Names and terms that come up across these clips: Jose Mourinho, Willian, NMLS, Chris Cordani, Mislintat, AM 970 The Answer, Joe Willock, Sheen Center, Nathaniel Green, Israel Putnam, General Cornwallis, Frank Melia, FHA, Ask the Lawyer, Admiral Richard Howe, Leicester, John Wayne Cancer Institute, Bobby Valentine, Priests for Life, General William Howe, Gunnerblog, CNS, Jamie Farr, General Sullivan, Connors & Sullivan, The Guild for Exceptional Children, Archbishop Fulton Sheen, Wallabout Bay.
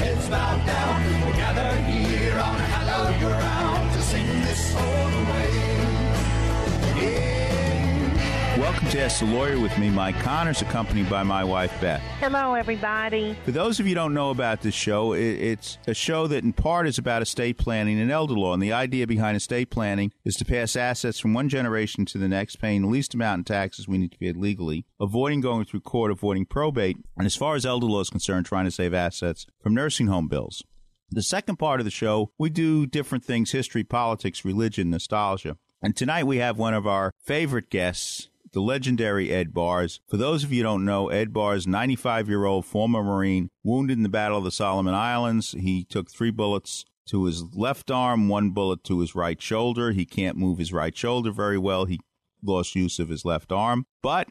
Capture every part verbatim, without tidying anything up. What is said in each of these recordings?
Heads bowed down, we're gathered here on hallowed ground to sing this song away. Yeah. Welcome to Ask the Lawyer with me, Mike Connors, accompanied by my wife, Beth. Hello, everybody. For those of you who don't know about this show, it's a show that in part is about estate planning and elder law, and the idea behind estate planning is to pass assets from one generation to the next, paying the least amount in taxes we need to pay legally, avoiding going through court, avoiding probate, and as far as elder law is concerned, trying to save assets from nursing home bills. The second part of the show, we do different things: history, politics, religion, nostalgia. And tonight we have one of our favorite guests, the legendary Ed Bars. For those of you who don't know, Ed Bars, ninety-five-year-old former Marine, wounded in the Battle of the Solomon Islands. He took three bullets to his left arm, one bullet to his right shoulder. He can't move his right shoulder very well. He lost use of his left arm. But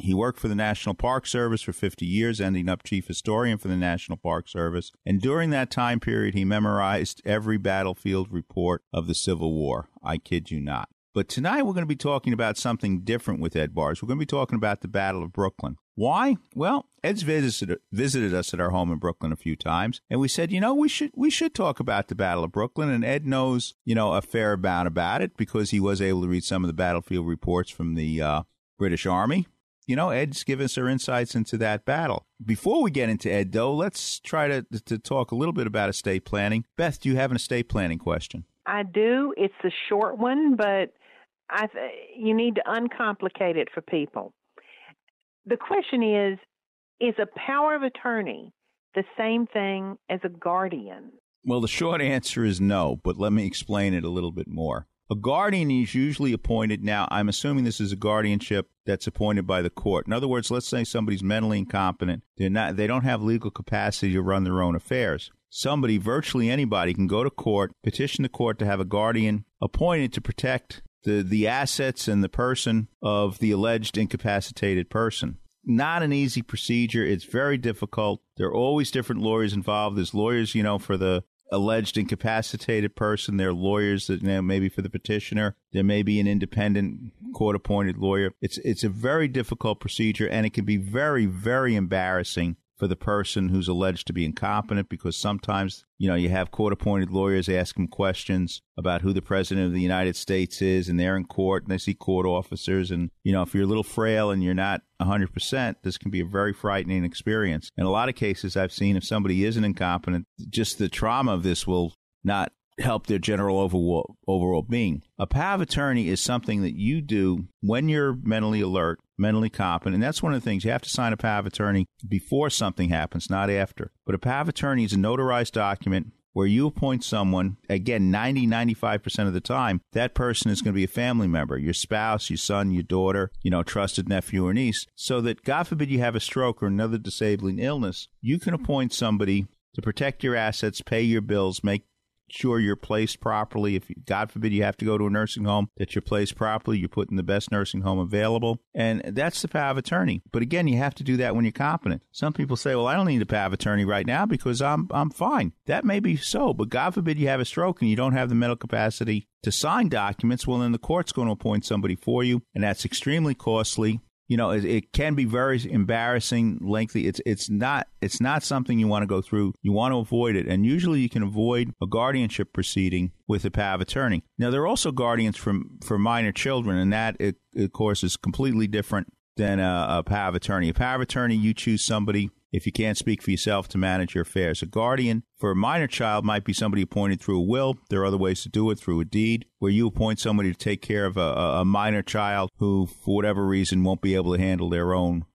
he worked for the National Park Service for fifty years, ending up chief historian for the National Park Service. And during that time period, he memorized every battlefield report of the Civil War. I kid you not. But tonight we're going to be talking about something different with Ed Bars. We're going to be talking about the Battle of Brooklyn. Why? Well, Ed's visited, visited us at our home in Brooklyn a few times, and we said, you know, we should we should talk about the Battle of Brooklyn, and Ed knows, you know, a fair amount about it because he was able to read some of the battlefield reports from the uh, British Army. You know, Ed's given us our insights into that battle. Before we get into Ed, though, let's try to, to talk a little bit about estate planning. Beth, do you have an estate planning question? I do. It's a short one, but I th- you need to uncomplicate it for people. The question is, is a power of attorney the same thing as a guardian? Well, the short answer is no, but let me explain it a little bit more. A guardian is usually appointed. Now, I'm assuming this is a guardianship that's appointed by the court. In other words, let's say somebody's mentally incompetent. They're not, they don't have legal capacity to run their own affairs. Somebody, virtually anybody, can go to court, petition the court to have a guardian appointed to protect the, the assets and the person of the alleged incapacitated person. Not an easy procedure. It's very difficult. There are always different lawyers involved. There's lawyers, you know, for the alleged incapacitated person. There are lawyers that, you know, maybe for the petitioner. There may be an independent court-appointed lawyer. It's it's a very difficult procedure, and it can be very, very embarrassing for the person who's alleged to be incompetent because sometimes, you know, you have court-appointed lawyers ask them questions about who the president of the United States is, and they're in court, and they see court officers. And, you know, if you're a little frail and you're not one hundred percent, this can be a very frightening experience. In a lot of cases I've seen, if somebody isn't incompetent, just the trauma of this will not help their general overall, overall being. A power of attorney is something that you do when you're mentally alert, mentally competent. And that's one of the things. You have to sign a power of attorney before something happens, not after. But a power of attorney is a notarized document where you appoint someone. Again, ninety, ninety-five percent of the time, that person is going to be a family member, your spouse, your son, your daughter, you know, trusted nephew or niece. So that, God forbid, you have a stroke or another disabling illness, you can appoint somebody to protect your assets, pay your bills, make sure you're placed properly. If, God forbid, you have to go to a nursing home, that you're placed properly, you're put in the best nursing home available. And that's the power of attorney. But again, you have to do that when you're competent. Some people say, well, I don't need a power of attorney right now because I'm I'm fine. That may be so, but God forbid you have a stroke and you don't have the mental capacity to sign documents. Well, then the court's going to appoint somebody for you, and that's extremely costly. you know, it, it can be very embarrassing, lengthy. It's it's not it's not something you want to go through. You want to avoid it. And usually you can avoid a guardianship proceeding with a power of attorney. Now, there are also guardians from, for minor children, and that, it, of course, is completely different than a, a power of attorney. A power of attorney, you choose somebody, if you can't speak for yourself, to manage your affairs. A guardian for a minor child might be somebody appointed through a will. There are other ways to do it, through a deed, where you appoint somebody to take care of a, a minor child who, for whatever reason, won't be able to handle their own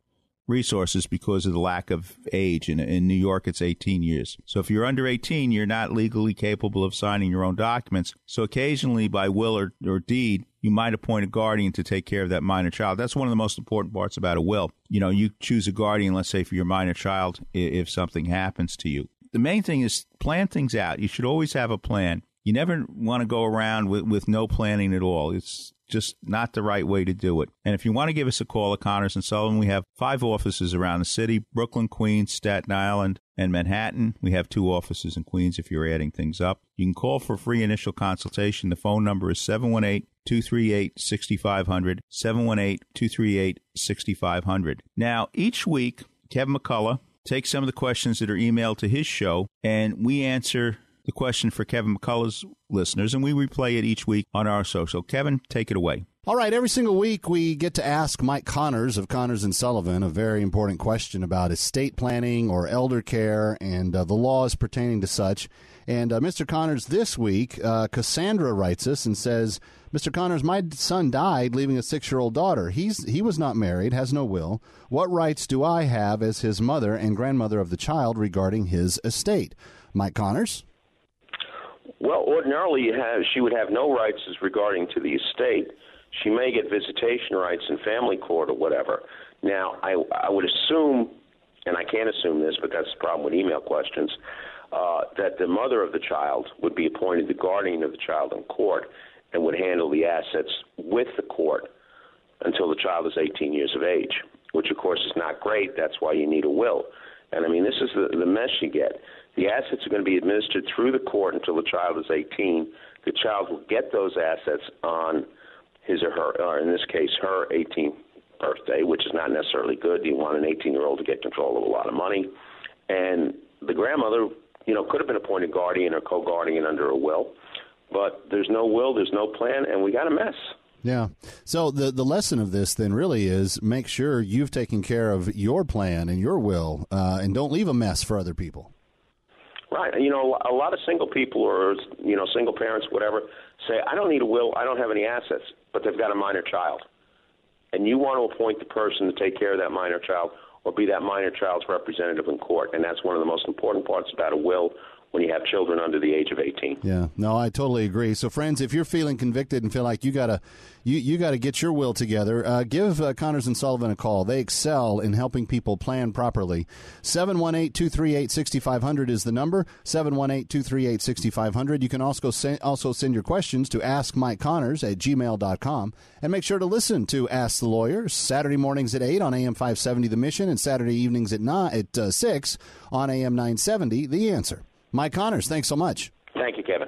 resources because of the lack of age. In, in New York, it's eighteen years. So if you're under eighteen, you're not legally capable of signing your own documents. So occasionally, by will or, or deed, you might appoint a guardian to take care of that minor child. That's one of the most important parts about a will. You know, you choose a guardian, let's say, for your minor child if something happens to you. The main thing is plan things out. You should always have a plan. You never want to go around with, with no planning at all. It's just not the right way to do it. And if you want to give us a call at Connors and Sullivan, we have five offices around the city, Brooklyn, Queens, Staten Island, and Manhattan. We have two offices in Queens if you're adding things up. You can call for a free initial consultation. The phone number is seven one eight, two three eight, six five zero zero, seven one eight, two three eight, six five zero zero. Now, each week, Kevin McCullough takes some of the questions that are emailed to his show, and we answer the question for Kevin McCullough's listeners, and we replay it each week on our social. Kevin, take it away. All right, every single week we get to ask Mike Connors of Connors and Sullivan a very important question about estate planning or elder care and uh, the laws pertaining to such. And uh, Mister Connors, this week, uh, Cassandra writes us and says, Mister Connors, my son died leaving a six-year-old daughter. He's He was not married, has no will. What rights do I have as his mother and grandmother of the child regarding his estate? Mike Connors? Well, ordinarily you have, she would have no rights as regarding to the estate. She may get visitation rights in family court or whatever. Now, I, I would assume, and I can't assume this, but that's the problem with email questions, uh, that the mother of the child would be appointed the guardian of the child in court and would handle the assets with the court until the child is eighteen years of age, which, of course, is not great. That's why you need a will. And, I mean, this is the, the mess you get. The assets are going to be administered through the court until the child is eighteen. The child will get those assets on his or her, or in this case, her eighteenth birthday, which is not necessarily good. You want an eighteen-year-old to get control of a lot of money. And the grandmother, you know, could have been appointed guardian or co-guardian under a will. But there's no will, there's no plan, and we got a mess. Yeah. So the, the lesson of this then really is make sure you've taken care of your plan and your will uh, and don't leave a mess for other people. Right. You know, a lot of single people or, you know, single parents, whatever, say, I don't need a will. I don't have any assets, but they've got a minor child. And you want to appoint the person to take care of that minor child or be that minor child's representative in court. And that's one of the most important parts about a will when you have children under the age of eighteen. Yeah, no, I totally agree. So, friends, if you're feeling convicted and feel like you gotta, you, you gotta get your will together, uh, give uh, Connors and Sullivan a call. They excel in helping people plan properly. seven one eight, two three eight, six five zero zero is the number. seven one eight, two three eight, six five zero zero. You can also send, also send your questions to ask mike connors at gmail dot com. And make sure to listen to Ask the Lawyer Saturday mornings at eight on A M five seventy The Mission and Saturday evenings at nine, at uh, six on A M nine seventy The Answer. Mike Connors, thanks so much. Thank you, Kevin.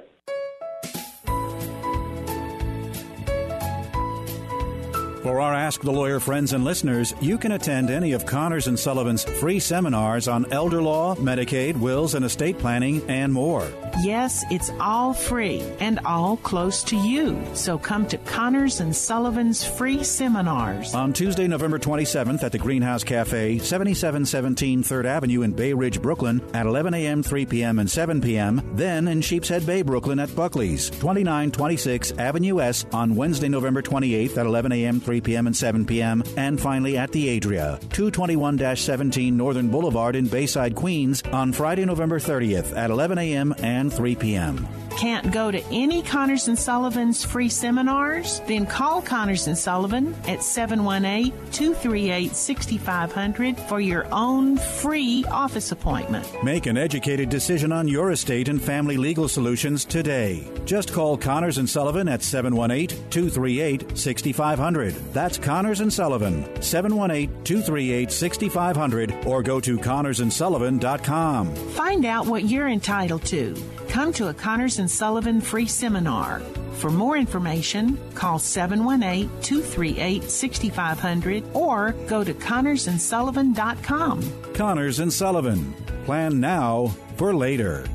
For our Ask the Lawyer friends and listeners, you can attend any of Connors and Sullivan's free seminars on elder law, Medicaid, wills and estate planning, and more. Yes, it's all free and all close to you. So come to Connors and Sullivan's free seminars. On Tuesday, November twenty-seventh at the Greenhouse Cafe, seventy-seven seventeen third Avenue in Bay Ridge, Brooklyn at eleven a.m., three p.m. and seven p.m. Then in Sheepshead Bay, Brooklyn at Buckley's, twenty-nine twenty-six Avenue S on Wednesday, November twenty-eighth at eleven a.m., three p.m. and seven p.m. And finally at the Adria, two twenty-one seventeen Northern Boulevard in Bayside, Queens on Friday, November thirtieth at eleven a.m. and three p.m. Can't go to any Connors and Sullivan's free seminars? Then call Connors and Sullivan at seven one eight, two three eight, six five zero zero for your own free office appointment. Make an educated decision on your estate and family legal solutions today. Just call Connors and Sullivan at seven one eight, two three eight, six five zero zero. That's Connors and Sullivan, seven one eight, two three eight, six five zero zero, or go to connors and sullivan dot com. Find out what you're entitled to. Come to a Connors and Sullivan free seminar. For more information, call seven one eight, two three eight, six five zero zero or go to Connors and Sullivan dot com. Connors and Sullivan. Plan now for later.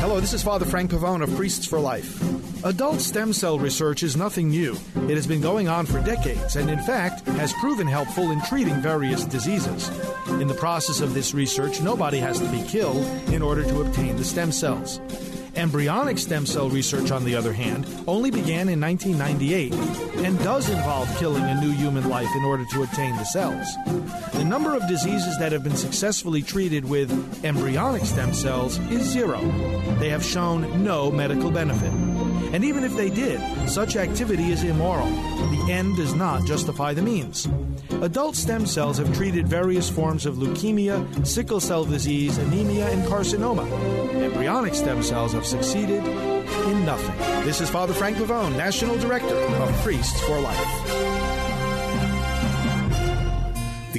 Hello, this is Father Frank Pavone of Priests for Life. Adult stem cell research is nothing new. It has been going on for decades and, in fact, has proven helpful in treating various diseases. In the process of this research, nobody has to be killed in order to obtain the stem cells. Embryonic stem cell research, on the other hand, only began in nineteen ninety-eight and does involve killing a new human life in order to obtain the cells. The number of diseases that have been successfully treated with embryonic stem cells is zero. They have shown no medical benefit. And even if they did, such activity is immoral. The end does not justify the means. Adult stem cells have treated various forms of leukemia, sickle cell disease, anemia, and carcinoma. Embryonic stem cells have succeeded in nothing. This is Father Frank Pavone, National Director of Priests for Life. The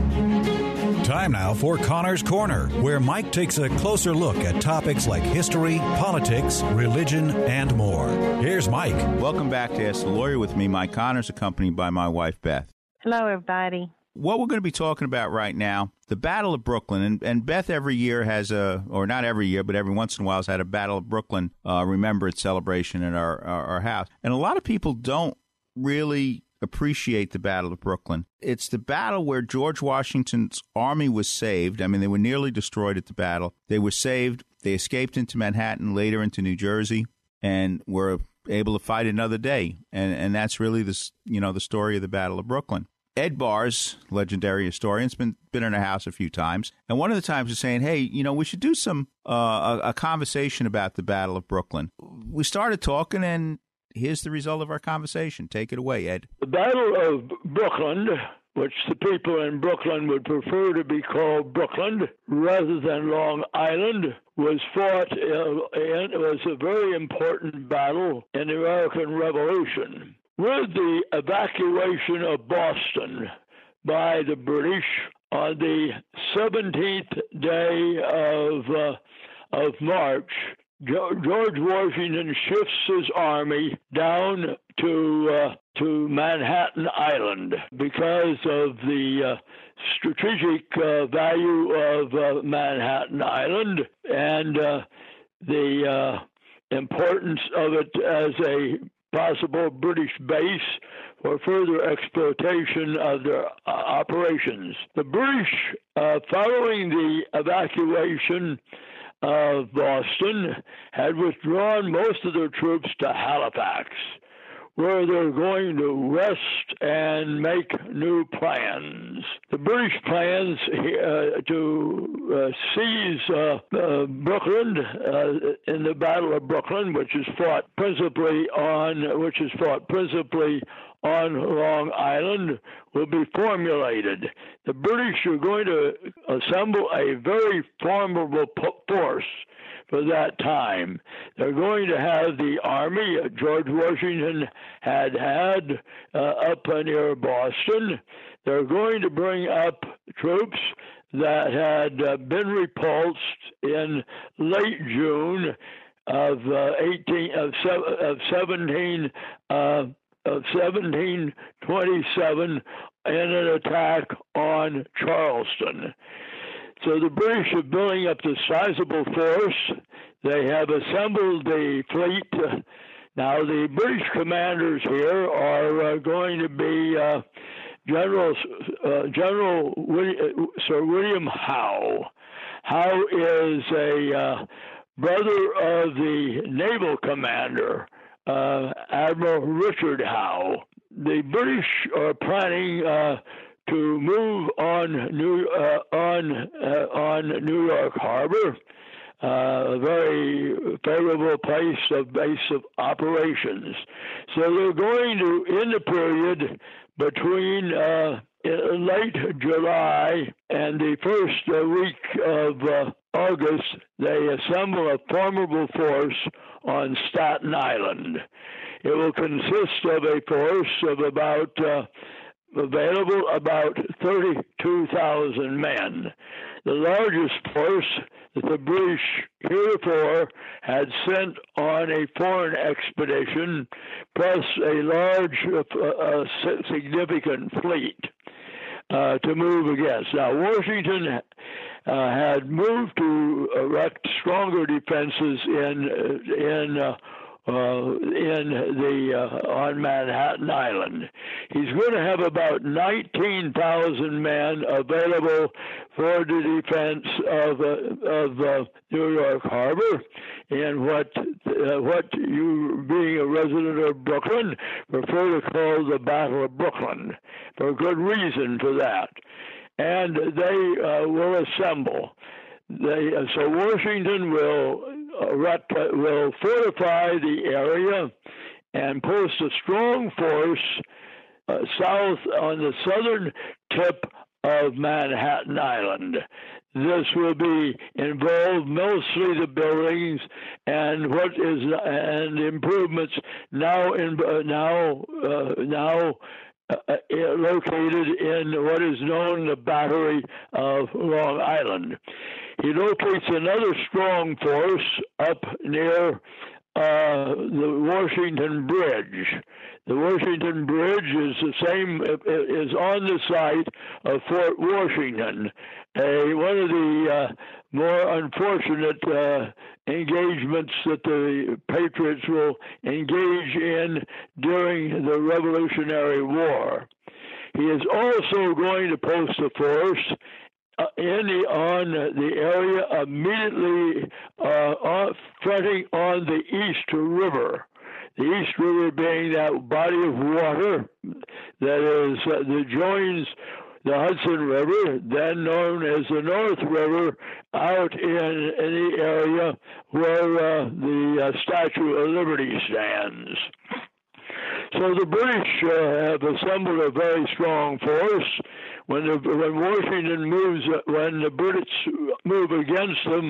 Time now for Connor's Corner, where Mike takes a closer look at topics like history, politics, religion, and more. Here's Mike. Welcome back to Ask the Lawyer with me, Mike Connors, accompanied by my wife, Beth. Hello, everybody. What we're going to be talking about right now, the Battle of Brooklyn, and, and Beth every year has a, or not every year, but every once in a while has had a Battle of Brooklyn uh, remembrance celebration in our, our, our house. And a lot of people don't really appreciate the Battle of Brooklyn. It's the battle where George Washington's army was saved. I mean, they were nearly destroyed at the battle. They were saved. They escaped into Manhattan, later into New Jersey, and were able to fight another day. And and that's really the, you know, the story of the Battle of Brooklyn. Ed Bars, legendary historian, has been, been in our house a few times. And one of the times was saying, hey, you know, we should do some uh, a, a conversation about the Battle of Brooklyn. We started talking, and here's the result of our conversation. Take it away, Ed. The Battle of Brooklyn, which the people in Brooklyn would prefer to be called Brooklyn rather than Long Island, was fought and was a very important battle in the American Revolution. With the evacuation of Boston by the British on the seventeenth day of, uh, of March, George Washington shifts his army down to uh, to Manhattan Island because of the uh, strategic uh, value of uh, Manhattan Island and uh, the uh, importance of it as a possible British base for further exploitation of their uh, operations. The British, uh, following the evacuation of Boston, had withdrawn most of their troops to Halifax, where they're going to rest and make new plans. The British plans uh, to uh, seize uh, uh, Brooklyn uh, in the Battle of Brooklyn, which is fought principally on which is fought principally on Long Island, will be formulated. The British are going to assemble a very formidable force for that time. They're going to have the army George Washington had had uh, up near Boston. They're going to bring up troops that had uh, been repulsed in late June of uh, eighteen of, se- of seventeen. Uh, Of seventeen twenty-seven in an attack on Charleston. So the British are building up this sizable force. They have assembled the fleet. Now the British commanders here are uh, going to be uh, General uh, General William, Sir William Howe. Howe is a uh, brother of the naval commander, Uh, Admiral Richard Howe. The British are planning uh, to move on New uh, on uh, on New York Harbor, uh, a very favorable place of base of operations. So they're going to, in the period between uh, late July and the first uh, week of uh, August, they assemble a formidable force on Staten Island. It will consist of a force of about uh, available about thirty-two thousand men. The largest force that the British heretofore had sent on a foreign expedition, plus a large, uh, significant fleet uh, to move against. Now, Washington uh, had moved to erect stronger defenses in in. Uh, Uh, in the uh, on Manhattan Island. He's going to have about nineteen thousand men available for the defense of uh, of uh, New York Harbor. And what uh, what you, being a resident of Brooklyn, prefer to call the Battle of Brooklyn, for good reason for that. And they uh, will assemble. They, uh, so Washington will erect, uh, will fortify the area and post a strong force uh, south on the southern tip of Manhattan Island. This will be involved mostly the buildings and what is and improvements now in uh, now uh, now. Uh, located in what is known the Battery of Long Island. He locates another strong force up near uh, the Washington Bridge. The Washington Bridge is the same is on the site of Fort Washington, a one of the uh, more unfortunate uh, engagements that the Patriots will engage in during the Revolutionary War. He is also going to post a force uh, in the, on the area immediately uh, on, fronting on the East River. The East River being that body of water that is uh, that joins the Hudson River, then known as the North River, out in, in the area where uh, the uh, Statue of Liberty stands. So the British uh, have assembled a very strong force. When the, when Washington moves, when the British move against them,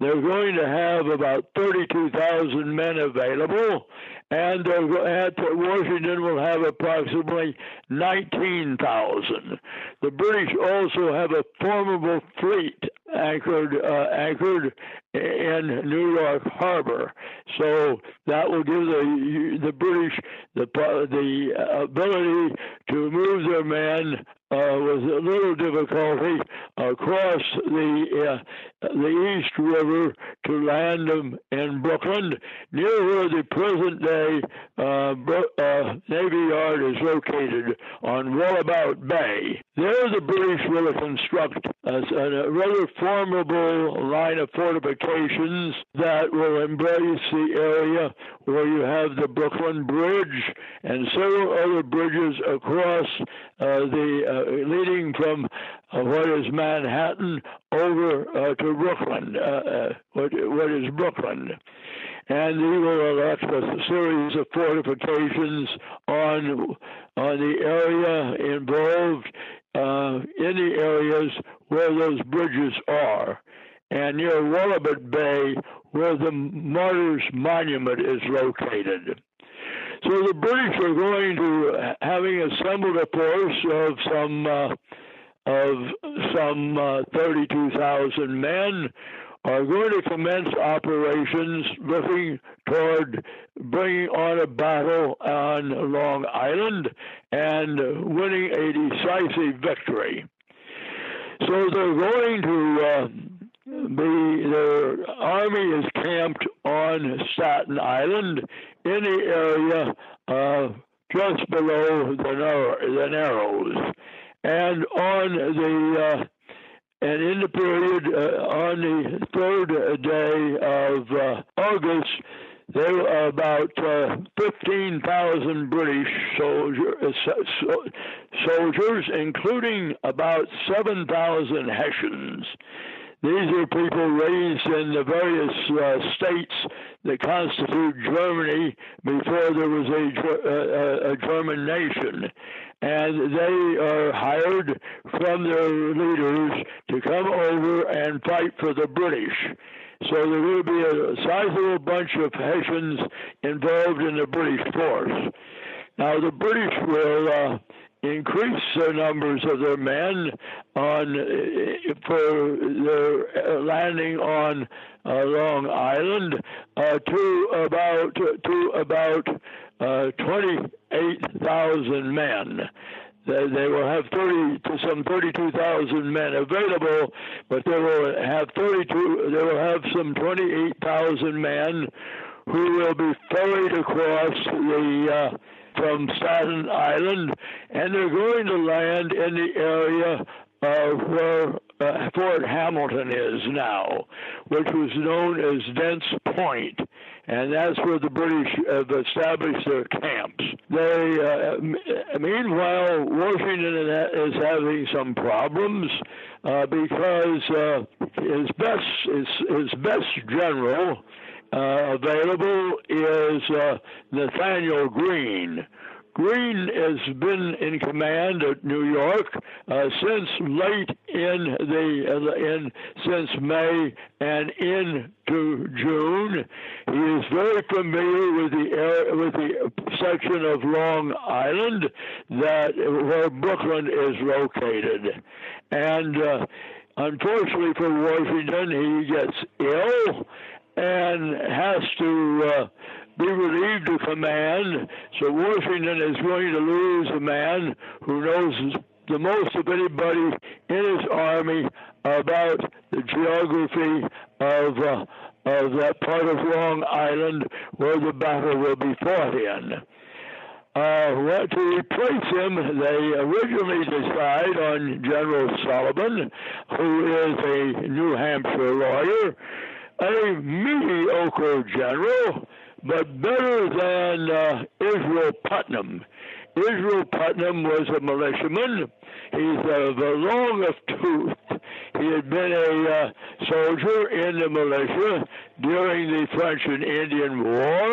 they're going to have about thirty-two thousand men available, and at Washington will have approximately nineteen thousand. The British also have a formidable fleet anchored uh, anchored in New York Harbor, so that will give the the British the the ability to move their men Uh, with a little difficulty across the uh, the East River to land them in Brooklyn, near where the present-day uh, Bro- uh, Navy Yard is located on Wallabout Bay. There the British will construct a, a rather formidable line of fortifications that will embrace the area where you have the Brooklyn Bridge and several other bridges across uh, the uh, leading from uh, what is Manhattan over uh, to Brooklyn, uh, uh, what, what is Brooklyn. And they will erect a series of fortifications on on the area involved uh, in the areas where those bridges are. And near Wallabout Bay, where the Martyrs Monument is located. So the British are going to, having assembled a force of some uh, of some uh, thirty-two thousand men, are going to commence operations looking toward bringing on a battle on Long Island and winning a decisive victory. So they're going to. Uh, The, the army is camped on Staten Island in the area uh, just below the, narrow, the Narrows, and on the uh, and in the period uh, on the third day of uh, August. There were about uh, fifteen thousand British soldier, uh, so, soldiers, including about seven thousand Hessians. These are people raised in the various uh, states that constitute Germany before there was a, uh, a German nation. And they are hired from their leaders to come over and fight for the British. So there will be a sizable bunch of Hessians involved in the British force. Now, the British will uh, increase the numbers of their men on uh, for their landing on uh, Long Island uh, to about to about uh, twenty-eight thousand men. They will have thirty to some thirty-two thousand men available, but they will have thirty-two. They will have some twenty-eight thousand men who will be ferried across the uh, from Staten Island, and they're going to land in the area of where uh, Fort Hamilton is now, which was known as Dent's Point. And that's where the British have established their camps. They, uh, meanwhile, Washington is having some problems uh, because uh, his best his, his best general uh, available is uh, Nathaniel Green. Green has been in command at New York uh, since late in the in since May and into June. He is very familiar with the area, with the section of Long Island that where Brooklyn is located, and uh, unfortunately for Washington, he gets ill and has to Uh, be relieved of command, so Washington is going to lose a man who knows the most of anybody in his army about the geography of uh, of that part of Long Island where the battle will be fought in. Uh, to replace him, they originally decide on General Sullivan, who is a New Hampshire lawyer, a mediocre general, but better than uh, Israel Putnam. Israel Putnam was a militiaman. He's of a long of tooth. He had been a uh, soldier in the militia during the French and Indian War.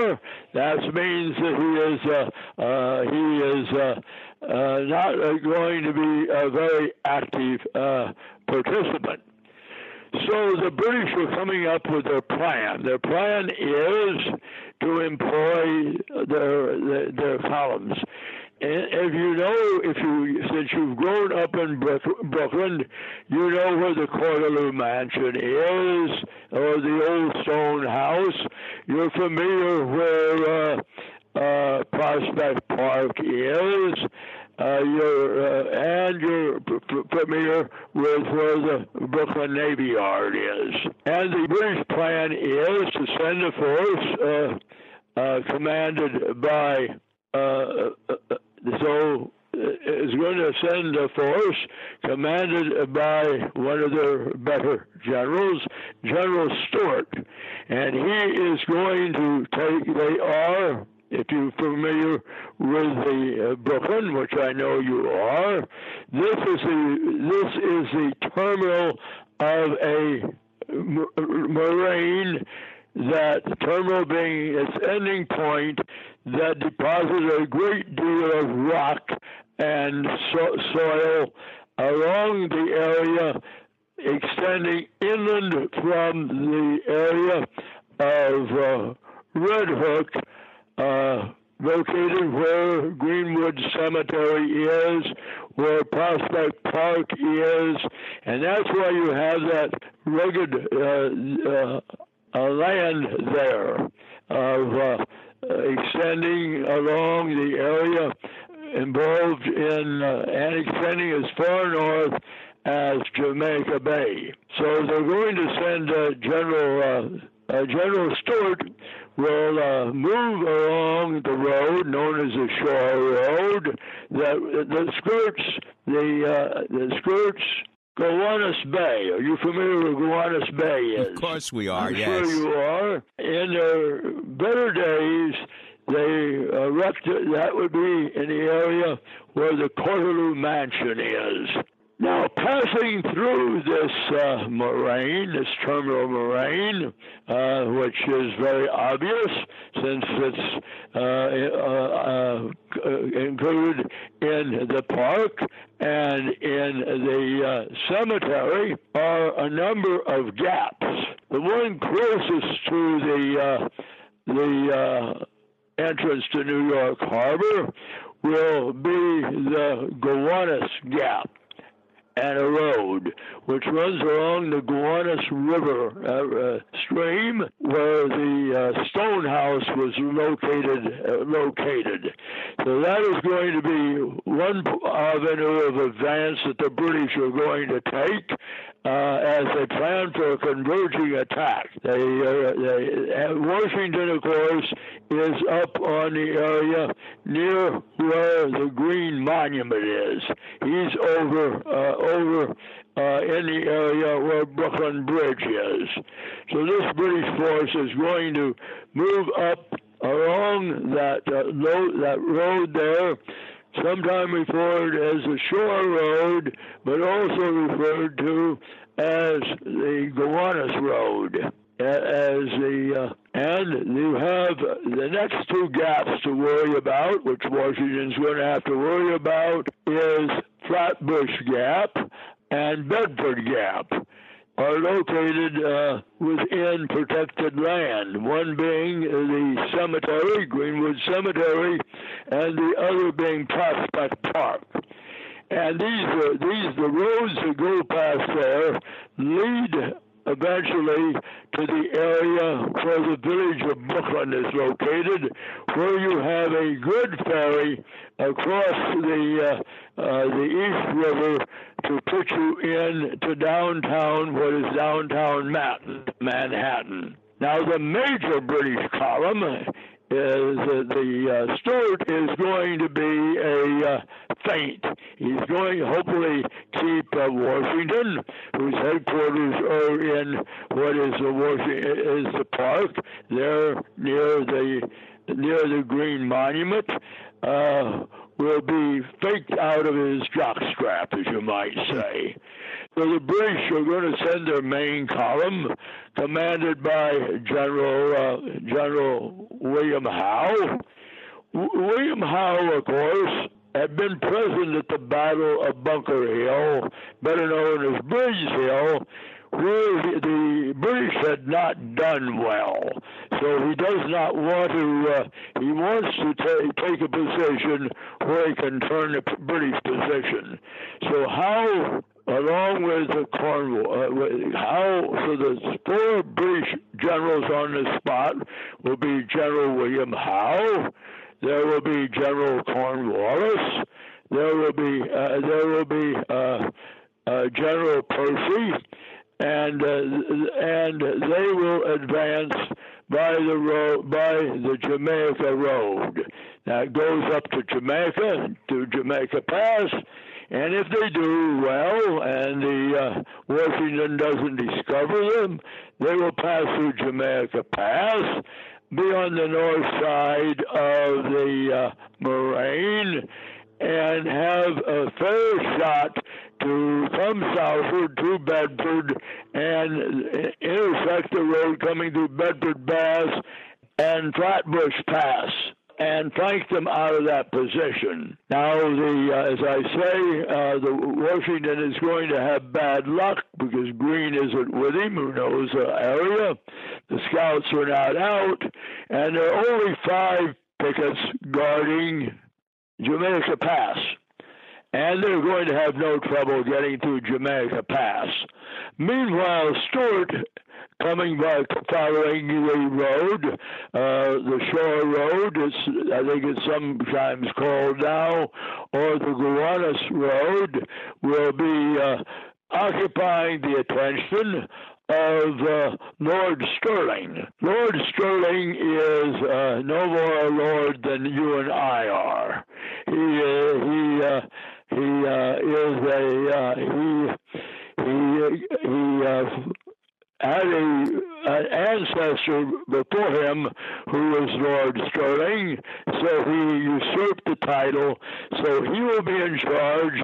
That means that he is uh, uh, he is uh, uh, not uh, going to be a very active uh, participant. So the British were coming up with their plan. Their plan is to employ their their, their columns. And if you know, if you since you've grown up in Brooklyn, you know where the Cordeloo Mansion is, or the Old Stone House. You're familiar where uh, uh, Prospect Park is. Uh, you're, uh, and you're familiar with where the Brooklyn Navy Yard is. And the British plan is to send a force uh, uh, commanded by, uh, so is going to send a force commanded by one of their better generals, General Stewart. And he is going to take, they are, if you're familiar with the uh, Brooklyn, which I know you are, this is the this is the terminal of a marine. That terminal being its ending point that deposited a great deal of rock and so- soil along the area, extending inland from the area of uh, Red Hook. Uh, located where Greenwood Cemetery is, where Prospect Park is, and that's why you have that rugged uh, uh, uh, land there of uh, extending along the area involved in uh, and extending as far north as Jamaica Bay. So they're going to send uh, General uh, Uh, General Stewart will uh, move along the road known as the Shore Road that, that skirts the uh, that skirts Gowanus Bay. Are you familiar with Gowanus Bay is? Of course we are, I'm yes. I'm sure you are. In their better days, they erupted, that would be in the area where the Cortelyou Mansion is. Now, passing through this uh, moraine, this terminal moraine, uh, which is very obvious since it's uh, uh, uh, included in the park and in the uh, cemetery, are a number of gaps. The one closest to the uh, the uh, entrance to New York Harbor will be the Gowanus Gap, and a road which runs along the Gowanus River uh, uh, stream where the uh, stone house was located. Uh, located. So that is going to be one avenue of advance that the British are going to take uh, as they plan for a converging attack. They, uh, they, Washington, of course, is up on the area near where the Green Monument is. He's over uh, over uh, in the area where Brooklyn Bridge is. So this British force is going to move up along that uh, lo- that road there, sometime referred as the Shore Road, but also referred to as the Gowanus Road. As the uh, and you have the next two gaps to worry about, which Washington's going to have to worry about, is Flatbush Gap and Bedford Gap, are located uh, within protected land, one being the cemetery, Greenwood Cemetery, and the other being Prospect Park. And these are, these the roads that go past there lead eventually to the area where the village of Brooklyn is located, where you have a good ferry across the uh, uh, the East River to put you in to downtown, what is downtown Manhattan. Now, the major British column is uh, the uh, Stewart is going to be a uh, feint. He's going to hopefully keep uh, Washington, whose headquarters are in what is the Washington, is the park there near the near the Green Monument. Uh, will be faked out of his jockstrap, as you might say. So the British are going to send their main column, commanded by General uh, General William Howe. W- William Howe, of course, had been present at the Battle of Bunker Hill, better known as Bridge Hill, where the British had not done well. So he does not want to, uh, he wants to ta- take a position where he can turn the British position. So Howe, along with the Cornwallis, uh, Howe, so the four British generals on the spot will be General William Howe, there will be General Cornwallis, there will be, uh, there will be uh, uh, General Percy, and uh, and they will advance by the road by the Jamaica Road. Now it goes up to Jamaica to Jamaica Pass, and if they do well and the uh, Washington doesn't discover them, they will pass through Jamaica Pass, be on the north side of the uh, moraine, and have a fair shot to come southward to Bedford and intersect the road coming through Bedford Pass and Flatbush Pass and flank them out of that position. Now, the uh, as I say, uh, the Washington is going to have bad luck because Green isn't with him, who knows the area. The scouts are not out, and there are only five pickets guarding Jamaica Pass, and they're going to have no trouble getting through Jamaica Pass. Meanwhile, Stewart, coming by following the road, uh, the Shore Road, it's, I think it's sometimes called now, or the Gowanus Road, will be uh, occupying the attention of uh, Lord Sterling. Lord Sterling is uh, no more a lord than you and I are. He uh, he uh, he uh, is a uh, he he he uh, had a, an ancestor before him who was Lord Sterling, so he usurped the title. So he will be in charge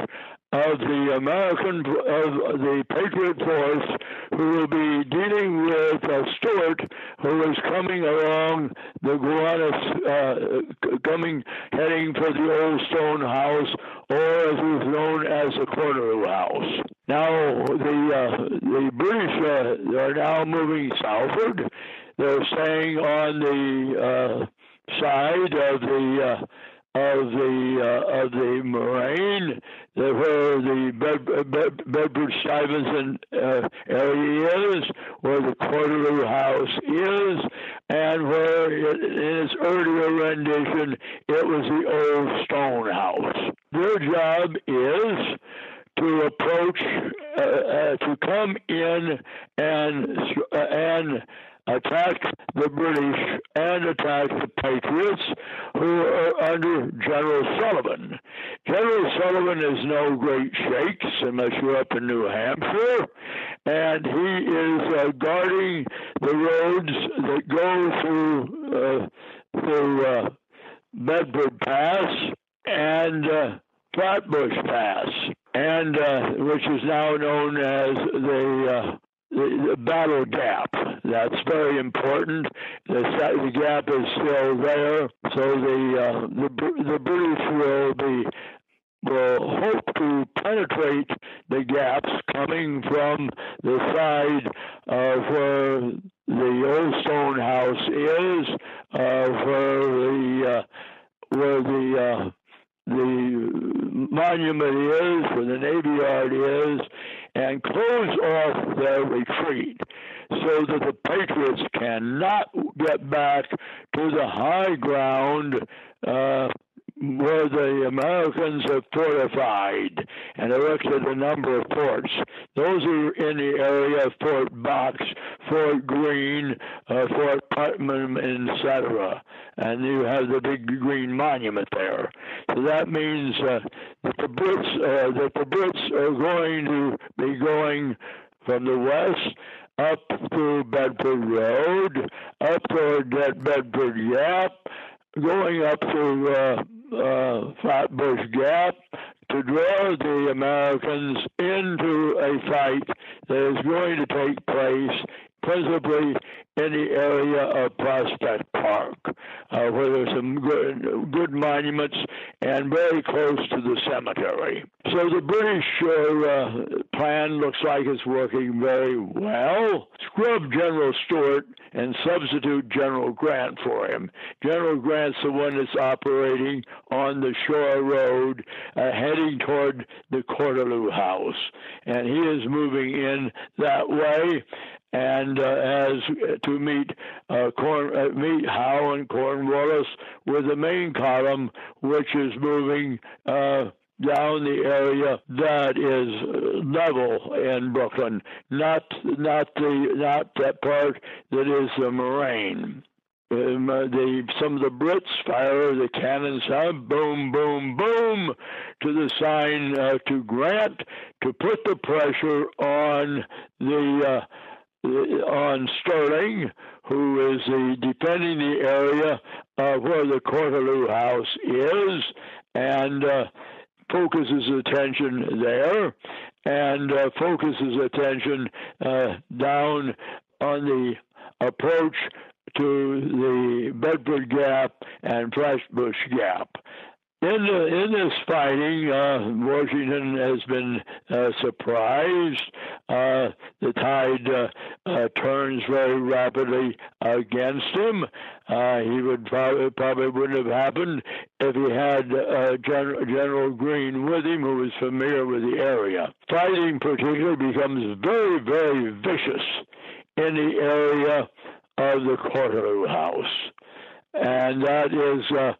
of the American, of the Patriot Force, who will be dealing with uh, Stewart, who is coming along the Gowanus, uh, coming, heading for the Old Stone House, or as it is known as the Corner House. Now, the, uh, the British uh, are now moving southward. They're staying on the uh, side of the uh, of the uh, of the Moraine, where the Bed- Bed- Bedford-Stuyvesant uh, area is, where the Corderloo House is, and where it, in its earlier rendition it was the Old Stone House. Their job is to approach, uh, uh, to come in and uh, and. attack the British and attack the Patriots, who are under General Sullivan. General Sullivan is no great shakes unless you're up in New Hampshire, and he is uh, guarding the roads that go through, uh, through uh, Bedford Pass and uh, Flatbush Pass, and uh, which is now known as the... Uh, The Battle Gap. That's very important. The, the gap is still there, so the uh, the, the British will be will hope to penetrate the gaps coming from the side of where the Old Stone House is, uh, where the uh, where the uh, the monument is, where the Navy Yard is, and close off their retreat so that the Patriots cannot get back to the high ground uh, where the Americans have fortified and erected a number of forts. Those are in the area of Fort Box, Fort Greene, uh, Fort Putnam, et cetera. And you have the big green monument there. So that means uh, that the Brits, uh, that the Brits are going to be going from the west up through Bedford Road, up toward that Bedford Gap, going up to uh, uh, Flatbush Gap to draw the Americans into a fight that is going to take place principally in the area of Prospect Park, uh, where there's some good, good monuments and very close to the cemetery. So the British uh, plan looks like it's working very well. Scrub General Stewart and substitute General Grant for him. General Grant's the one that's operating on the Shore Road, uh, heading toward the Corderloo House, and he is moving in that way. And uh, as to meet uh, Corn- uh, meet Howe and Cornwallis with the main column, which is moving uh, down the area that is level in Brooklyn, not not the not that part that is the Moraine. Um, the, some of the Brits fire the cannons up, boom, boom, boom, to the sign uh, to Grant to put the pressure on the. Uh, on Sterling, who is the, defending the area uh, where the Corderloo House is, and uh, focuses attention there, and uh, focuses attention uh, down on the approach to the Bedford Gap and Flatbush Gap. In, the, in this fighting, uh, Washington has been uh, surprised. Uh, the tide uh, uh, turns very rapidly against him. Uh, he would probably, probably wouldn't have happened if he had uh, Gen- General Green with him, who was familiar with the area. Fighting particularly becomes very, very vicious in the area of the Corderloo House, and that is. Uh,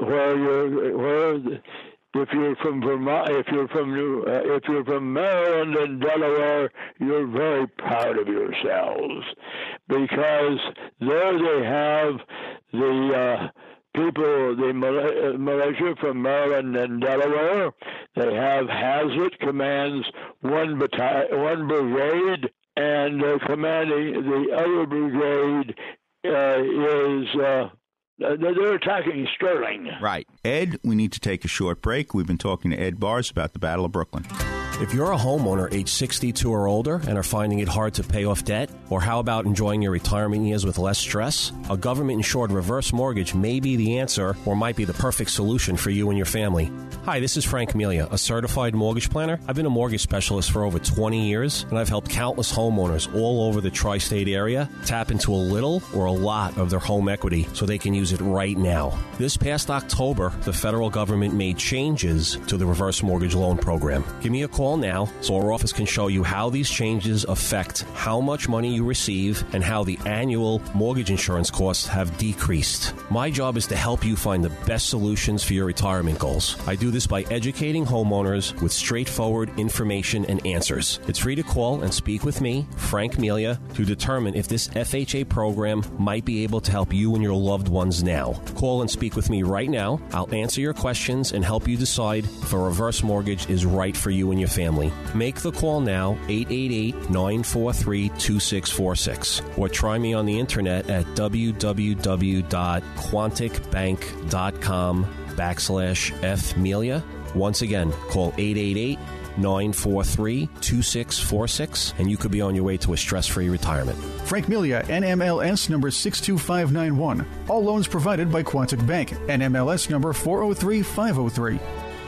Where you're, where if you're from Vermont, if you're from New, uh, if you're from Maryland and Delaware, you're very proud of yourselves, because there they have the uh, people, the militia from Maryland and Delaware. They have Hazlett commands one battalion, one brigade, and uh, commanding the other brigade uh, is. Uh, They're attacking Sterling. Right. Ed, we need to take a short break. We've been talking to Ed Bars about the Battle of Brooklyn. If you're a homeowner age sixty-two or older and are finding it hard to pay off debt, or how about enjoying your retirement years with less stress, a government-insured reverse mortgage may be the answer or might be the perfect solution for you and your family. Hi, this is Frank Melia, a certified mortgage planner. I've been a mortgage specialist for over twenty years, and I've helped countless homeowners all over the tri-state area tap into a little or a lot of their home equity so they can use it right now. This past October, the federal government made changes to the reverse mortgage loan program. Give me a call now so our office can show you how these changes affect how much money you receive and how the annual mortgage insurance costs have decreased. My job is to help you find the best solutions for your retirement goals. I do this by educating homeowners with straightforward information and answers. It's free to call and speak with me, Frank Melia, to determine if this F H A program might be able to help you and your loved ones now. Call and speak with me right now. I'll answer your questions and help you decide if a reverse mortgage is right for you and your family. Make the call now, eight eight eight, nine four three, two six four six, or try me on the internet at www.quantic bank dot com backslash F Melia. Once again, call eight eight eight, nine four three, two six four six, and you could be on your way to a stress-free retirement. Frank Melia, N M L S number six two five nine one. All loans provided by Quantic Bank, N M L S number four oh three five oh three.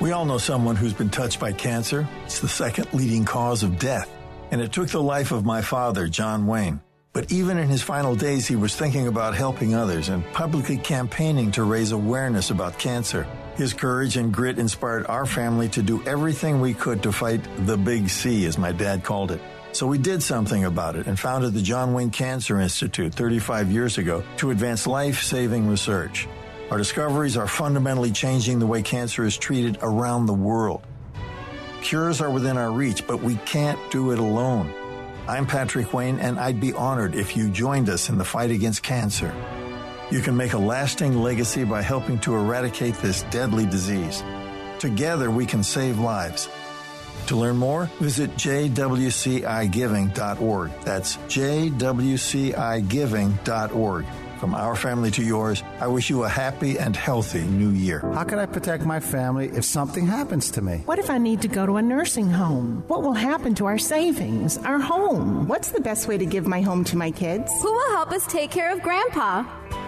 We all know someone who's been touched by cancer. It's the second leading cause of death. And it took the life of my father, John Wayne. But even in his final days, he was thinking about helping others and publicly campaigning to raise awareness about cancer. His courage and grit inspired our family to do everything we could to fight the big C, as my dad called it. So we did something about it and founded the John Wayne Cancer Institute thirty-five years ago to advance life-saving research. Our discoveries are fundamentally changing the way cancer is treated around the world. Cures are within our reach, but we can't do it alone. I'm Patrick Wayne, and I'd be honored if you joined us in the fight against cancer. You can make a lasting legacy by helping to eradicate this deadly disease. Together, we can save lives. To learn more, visit j w c i giving dot org. That's j w c i giving dot org. From our family to yours, I wish you a happy and healthy new year. How can I protect my family if something happens to me? What if I need to go to a nursing home? What will happen to our savings, our home? What's the best way to give my home to my kids? Who will help us take care of Grandpa?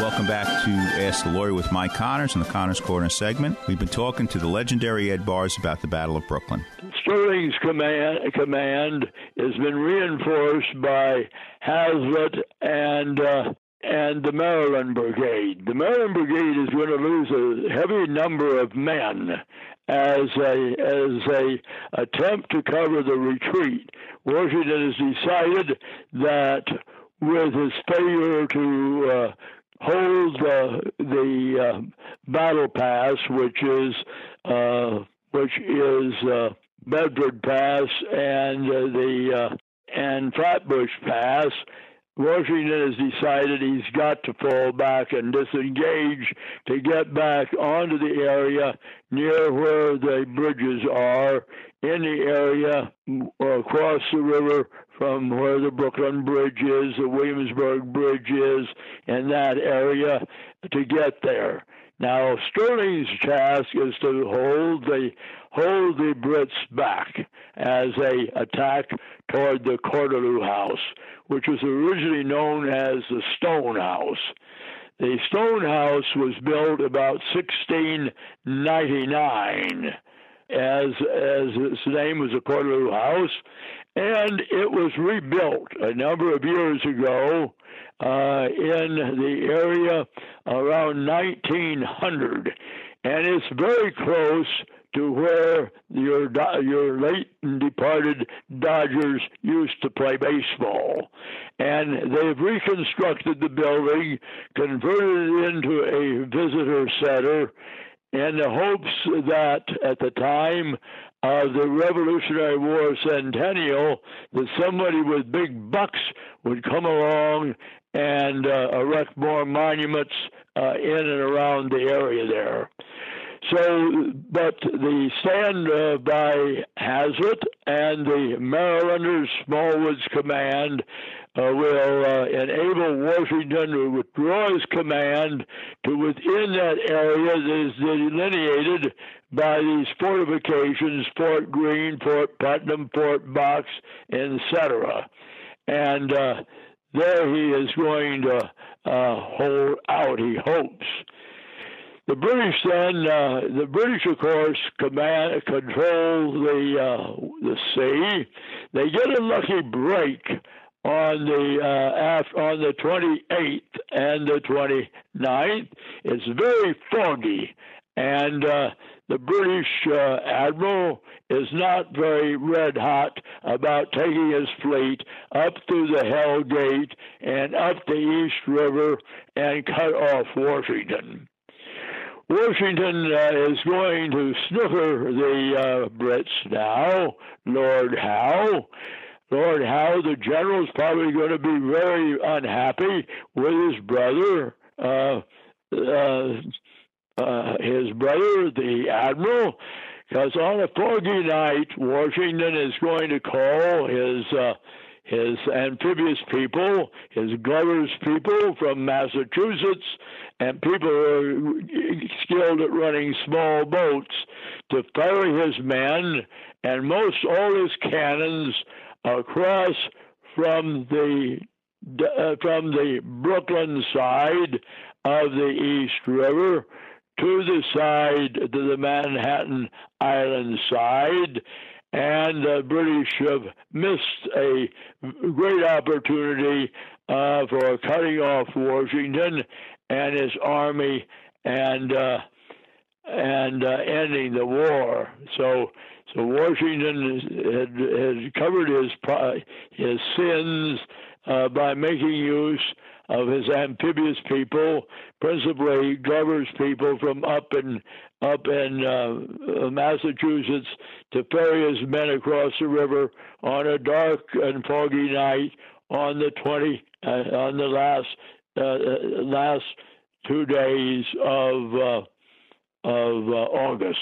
Welcome back to Ask the Lawyer with Mike Connors in the Connors Corner segment. We've been talking to the legendary Ed Bars about the Battle of Brooklyn. Sterling's command, command has been reinforced by Hazlett and uh, and the Maryland Brigade. The Maryland Brigade is going to lose a heavy number of men as a as a attempt to cover the retreat. Washington has decided that with his failure to uh, hold uh, the uh, battle pass, which is uh, which is uh, Bedford Pass and uh, the uh, and Flatbush Pass. Washington has decided he's got to fall back and disengage to get back onto the area near where the bridges are in the area across the river from where the Brooklyn Bridge is, the Williamsburg Bridge is, and that area to get there. Now, Sterling's task is to hold the hold the Brits back as they attack toward the Cordeloo House, which was originally known as the Stone House. The Stone House was built about sixteen ninety-nine, as as its name was the Cordeloo House, and it was rebuilt a number of years ago uh, in the area around nineteen hundred, and it's very close to where your your late and departed Dodgers used to play baseball. And they've reconstructed the building, converted it into a visitor center, in the hopes that at the time of the Revolutionary War centennial, that somebody with big bucks would come along and uh, erect more monuments uh, in and around the area there. So, but the stand uh, by Hazlett and the Marylanders, Smallwood's command, uh, will uh, enable Washington to withdraw his command to within that area that is delineated by these fortifications, Fort Greene, Fort Putnam, Fort Box, et cetera. And uh, there he is going to uh, hold out, he hopes. The British then, uh, the British, of course, command control the uh, the sea. They get a lucky break on the uh, after, on the twenty-eighth and the twenty-ninth. It's very foggy, and uh, the British uh, admiral is not very red hot about taking his fleet up through the Hell Gate and up the East River and cut off Washington. Washington uh, is going to snooker the uh, Brits now, Lord Howe. Lord Howe, the general, is probably going to be very unhappy with his brother, uh, uh, uh, his brother, the admiral, because on a foggy night, Washington is going to call his uh, his amphibious people, his Glover's people from Massachusetts, and people who are skilled at running small boats, to ferry his men and most all his cannons across from the uh, from the Brooklyn side of the East River to the side to the Manhattan Island side. And the British have missed a great opportunity uh, for cutting off Washington and his army and uh, and uh, ending the war. So, so Washington had, had covered his his sins uh, by making use of his amphibious people, principally Glover's people from up in up in uh, Massachusetts, to ferry his men across the river on a dark and foggy night on the twenty uh, on the last uh, last two days of uh, of uh, August.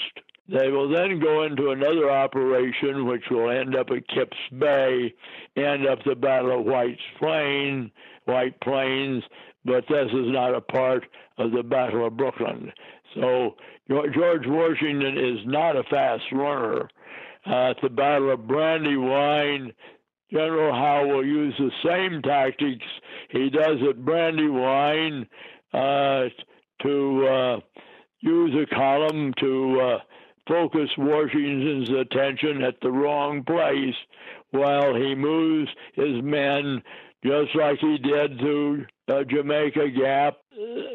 They will then go into another operation, which will end up at Kips Bay, end up the Battle of White's Plain, White Plains, but this is not a part of the Battle of Brooklyn. So George Washington is not a fast runner. Uh, at the Battle of Brandywine, General Howe will use the same tactics he does at Brandywine uh, to uh, use a column to Uh, focus Washington's attention at the wrong place while he moves his men, just like he did through uh, Jamaica Gap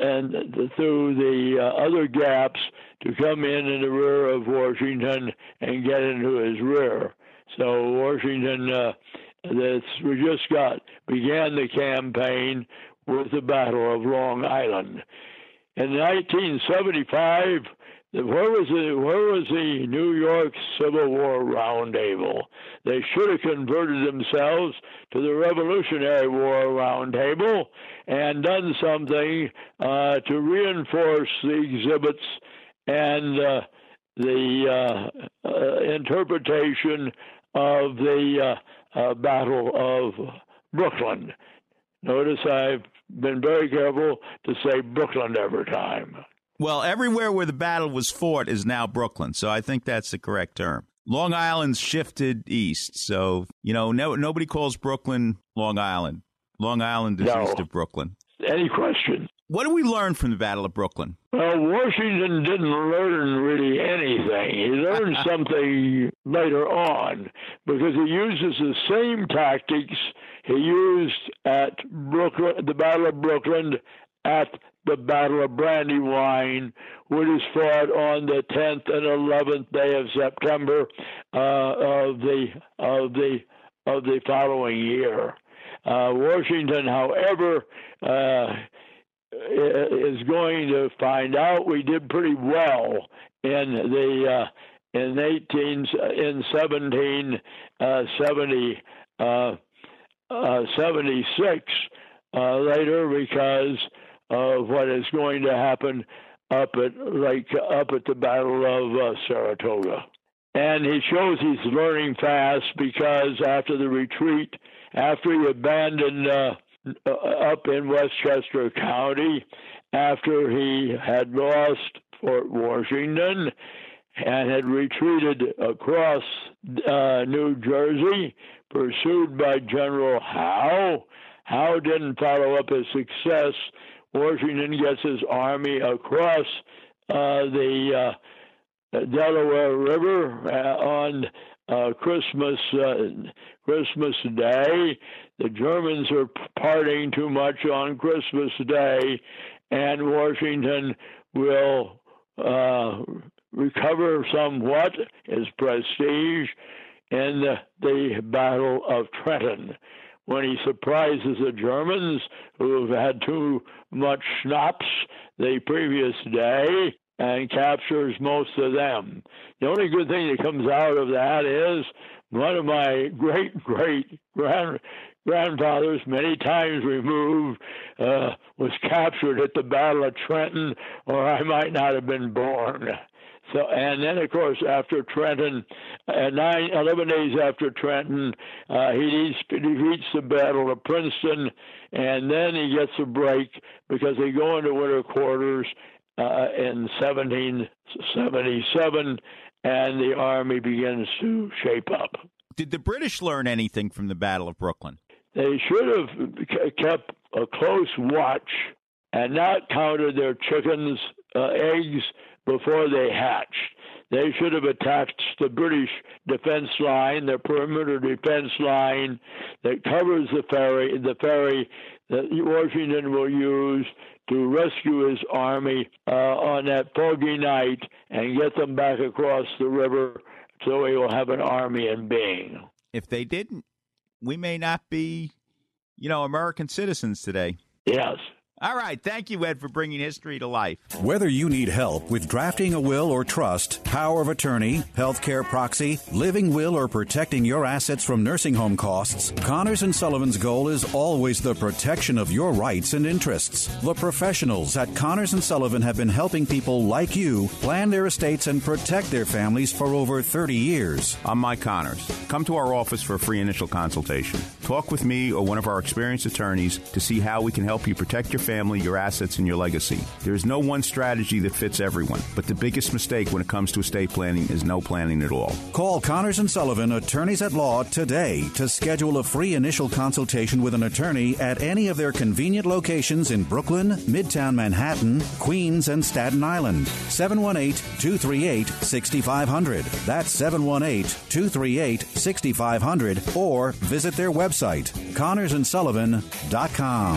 and through the uh, other gaps, to come in in the rear of Washington and get into his rear. So Washington, uh, that's, we just got, began the campaign with the Battle of Long Island. In nineteen seventy-five, Where was, the, where was the New York Civil War roundtable? They should have converted themselves to the Revolutionary War roundtable and done something uh, to reinforce the exhibits and uh, the uh, uh, interpretation of the uh, uh, Battle of Brooklyn. Notice I've been very careful to say Brooklyn every time. Well, everywhere where the battle was fought is now Brooklyn, so I think that's the correct term. Long Island's shifted east, so, you know, no, nobody calls Brooklyn Long Island. Long Island is no. east of Brooklyn. Any question? What did we learn from the Battle of Brooklyn? Well, Washington didn't learn really anything. He learned something later on because he uses the same tactics he used at Brooklyn, the Battle of Brooklyn, at the Battle of Brandywine, which is fought on the tenth and eleventh day of September uh, of the of the of the following year. Uh, Washington, however, uh, is going to find out we did pretty well in the uh, in eighteen in seventeen uh, seventy uh, uh, seventy six uh, later because of what is going to happen up at like up at the Battle of uh, Saratoga. And he shows he's learning fast because after the retreat, after he abandoned uh, up in Westchester County, after he had lost Fort Washington and had retreated across uh, New Jersey, pursued by General Howe, Howe didn't follow up his success. Washington gets his army across uh, the uh, Delaware River uh, on uh, Christmas uh, Christmas Day. The Germans are partying too much on Christmas Day, and Washington will uh, recover somewhat his prestige in the, the Battle of Trenton, when he surprises the Germans who have had too much schnapps the previous day, and captures most of them. The only good thing that comes out of that is one of my great-great-grandfathers, many times removed, uh, was captured at the Battle of Trenton, or I might not have been born. So, and then, of course, after Trenton, uh, nine, eleven days after Trenton, uh, he defeats the Battle of Princeton, and then he gets a break because they go into winter quarters Uh, in seventeen seventy-seven, and the army begins to shape up. Did the British learn anything from the Battle of Brooklyn? They should have kept a close watch and not counted their chickens' uh, eggs before they hatched. They should have attacked the British defense line, their perimeter defense line that covers the ferry, the ferry that Washington will use to rescue his army uh, on that foggy night and get them back across the river so he will have an army in being. If they didn't, we may not be, you know, American citizens today. Yes. All right. Thank you, Ed, for bringing history to life. Whether you need help with drafting a will or trust, power of attorney, health care proxy, living will, or protecting your assets from nursing home costs, Connors and Sullivan's goal is always the protection of your rights and interests. The professionals at Connors and Sullivan have been helping people like you plan their estates and protect their families for over thirty years. I'm Mike Connors. Come to our office for a free initial consultation. Talk with me or one of our experienced attorneys to see how we can help you protect your family. family, your assets, and your legacy. There is no one strategy that fits everyone, but the biggest mistake when it comes to estate planning is no planning at all. Call Connors and Sullivan, attorneys at law, today to schedule a free initial consultation with an attorney at any of their convenient locations in Brooklyn, Midtown Manhattan, Queens, and Staten Island. seven one eight, two three eight, six five zero zero. That's seven one eight, two three eight, six five zero zero, or visit their website, connors and sullivan dot com.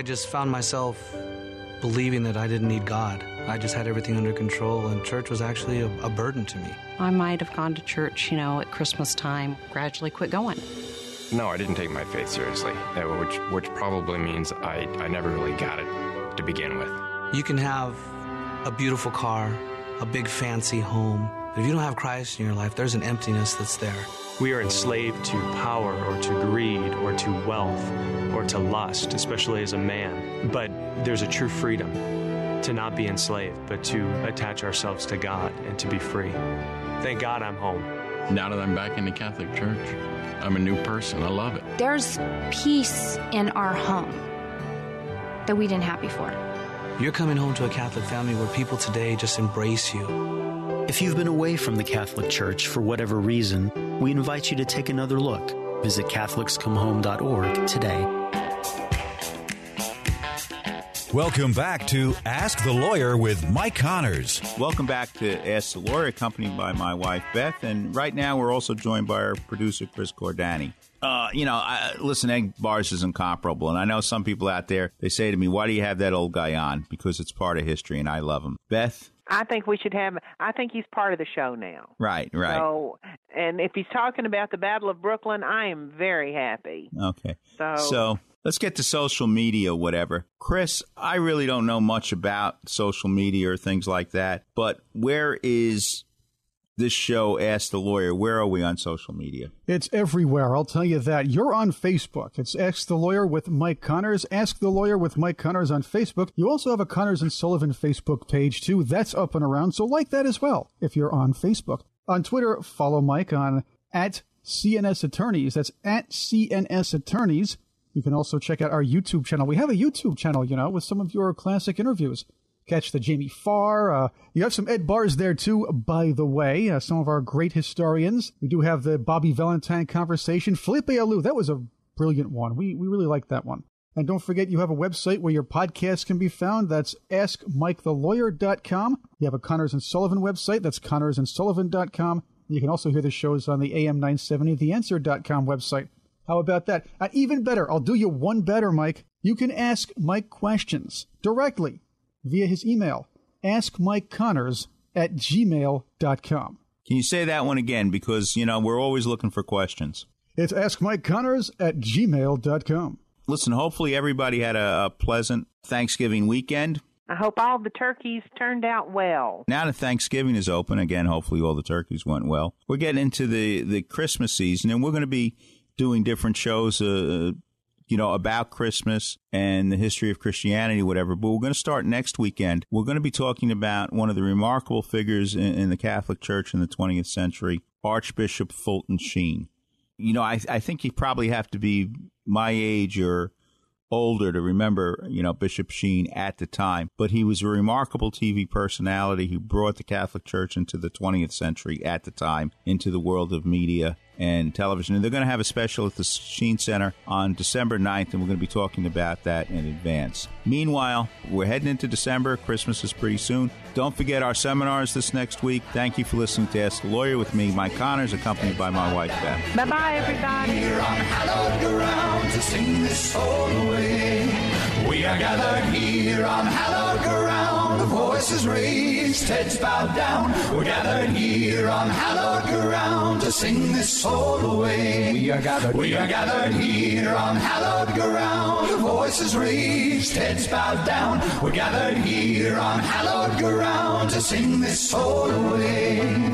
just just found myself believing that I didn't need God. I just had everything under control, and church was actually a, a burden to me. I might have gone to church, you know, at Christmas time, gradually quit going. No, I didn't take my faith seriously, which which probably means I, I never really got it to begin with. You can have a beautiful car, a big fancy home, but if you don't have Christ in your life, there's an emptiness that's there. We are enslaved to power or to greed or to wealth or to lust, especially as a man. But there's a true freedom to not be enslaved, but to attach ourselves to God and to be free. Thank God I'm home. Now that I'm back in the Catholic Church, I'm a new person. I love it. There's peace in our home that we didn't have before. You're coming home to a Catholic family where people today just embrace you. If you've been away from the Catholic Church for whatever reason, we invite you to take another look. Visit Catholics Come Home dot org today. Welcome back to Ask the Lawyer with Mike Connors. Welcome back to Ask the Lawyer, accompanied by my wife, Beth. And right now, we're also joined by our producer, Chris Cordani. Uh, you know, I, listen, Ed Bars is incomparable. And I know some people out there, they say to me, why do you have that old guy on? Because it's part of history, and I love him. Beth? I think we should have, I think he's part of the show now. Right, right. So, and if he's talking about the Battle of Brooklyn, I am very happy. Okay. So... so let's get to social media, whatever. Chris, I really don't know much about social media or things like that, but where is this show, Ask the Lawyer? Where are we on social media? It's everywhere. I'll tell you that. You're on Facebook. It's Ask the Lawyer with Mike Connors. Ask the Lawyer with Mike Connors on Facebook. You also have a Connors and Sullivan Facebook page, too. That's up and around, so like that as well if you're on Facebook. On Twitter, follow Mike on at C N S Attorneys. That's at C N S Attorneys. You can also check out our YouTube channel. We have a YouTube channel, you know, with some of your classic interviews. Catch the Jamie Farr. Uh, you have some Ed Bars there, too, by the way. Uh, some of our great historians. We do have the Bobby Valentine conversation. Felipe Alou, that was a brilliant one. We we really liked that one. And don't forget, you have a website where your podcast can be found. That's ask mike the lawyer dot com. You have a Connors and Sullivan website. That's Connors and Sullivan dot com. You can also hear the shows on the A M nine seventy the answer dot com website. How about that? Uh, even better, I'll do you one better, Mike. You can ask Mike questions directly via his email, ask mike connors at gmail dot com. Can you say that one again? Because, you know, we're always looking for questions. It's ask mike connors at gmail dot com. Listen, hopefully everybody had a, a pleasant Thanksgiving weekend. I hope all the turkeys turned out well. Now that Thanksgiving is open, again, hopefully all the turkeys went well. We're getting into the, the Christmas season, and we're going to be doing different shows, uh, you know, about Christmas and the history of Christianity, whatever. But we're going to start next weekend. We're going to be talking about one of the remarkable figures in, in the Catholic Church in the twentieth century, Archbishop Fulton Sheen. You know, I, I think you probably have to be my age or older to remember, you know, Bishop Sheen at the time. But he was a remarkable T V personality who brought the Catholic Church into the twentieth century at the time, into the world of media and television. And they're going to have a special at the Sheen Center on December ninth, and we're going to be talking about that in advance. Meanwhile, we're heading into December. Christmas is pretty soon. Don't forget our seminars this next week. Thank you for listening to Ask the Lawyer with me, Mike Connors, accompanied by my wife, Beth. Bye-bye, everybody. Here on hallowed ground to sing this soul away. We are gathered here on hallowed ground. The voices raised, heads bowed down. We're gathered here on hallowed ground to sing this soul away. We are gathered, we are gathered here on hallowed ground. The voices raised, heads bowed down. We're gathered here on hallowed ground to sing this soul away.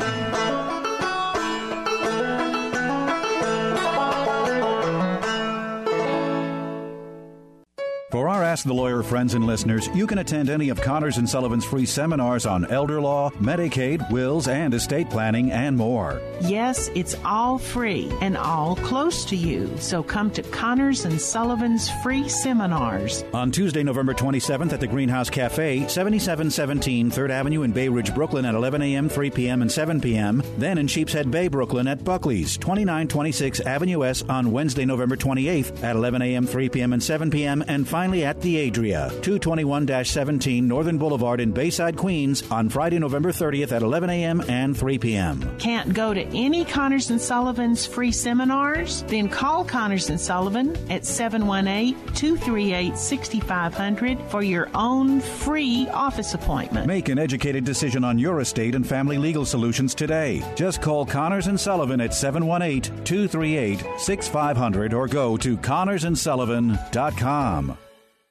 For our Ask the Lawyer friends and listeners, you can attend any of Connors and Sullivan's free seminars on elder law, Medicaid, wills, and estate planning, and more. Yes, it's all free and all close to you. So come to Connors and Sullivan's free seminars. On Tuesday, November twenty-seventh at the Greenhouse Cafe, seventy-seven seventeen third Avenue in Bay Ridge, Brooklyn at eleven a.m., three p.m., and seven p.m. Then in Sheepshead Bay, Brooklyn at Buckley's, twenty-nine twenty-six Avenue S on Wednesday, November twenty-eighth at eleven a.m., three p.m., and seven p.m. And finally, finally at The Adria, two twenty-one seventeen Northern Boulevard in Bayside, Queens, on Friday, November thirtieth at eleven a.m. and three p.m. Can't go to any Connors and Sullivan's free seminars? Then call Connors and Sullivan at seven one eight, two three eight, six five zero zero for your own free office appointment. Make an educated decision on your estate and family legal solutions today. Just call Connors and Sullivan at seven one eight, two three eight, six five zero zero or go to Connors and Sullivan dot com.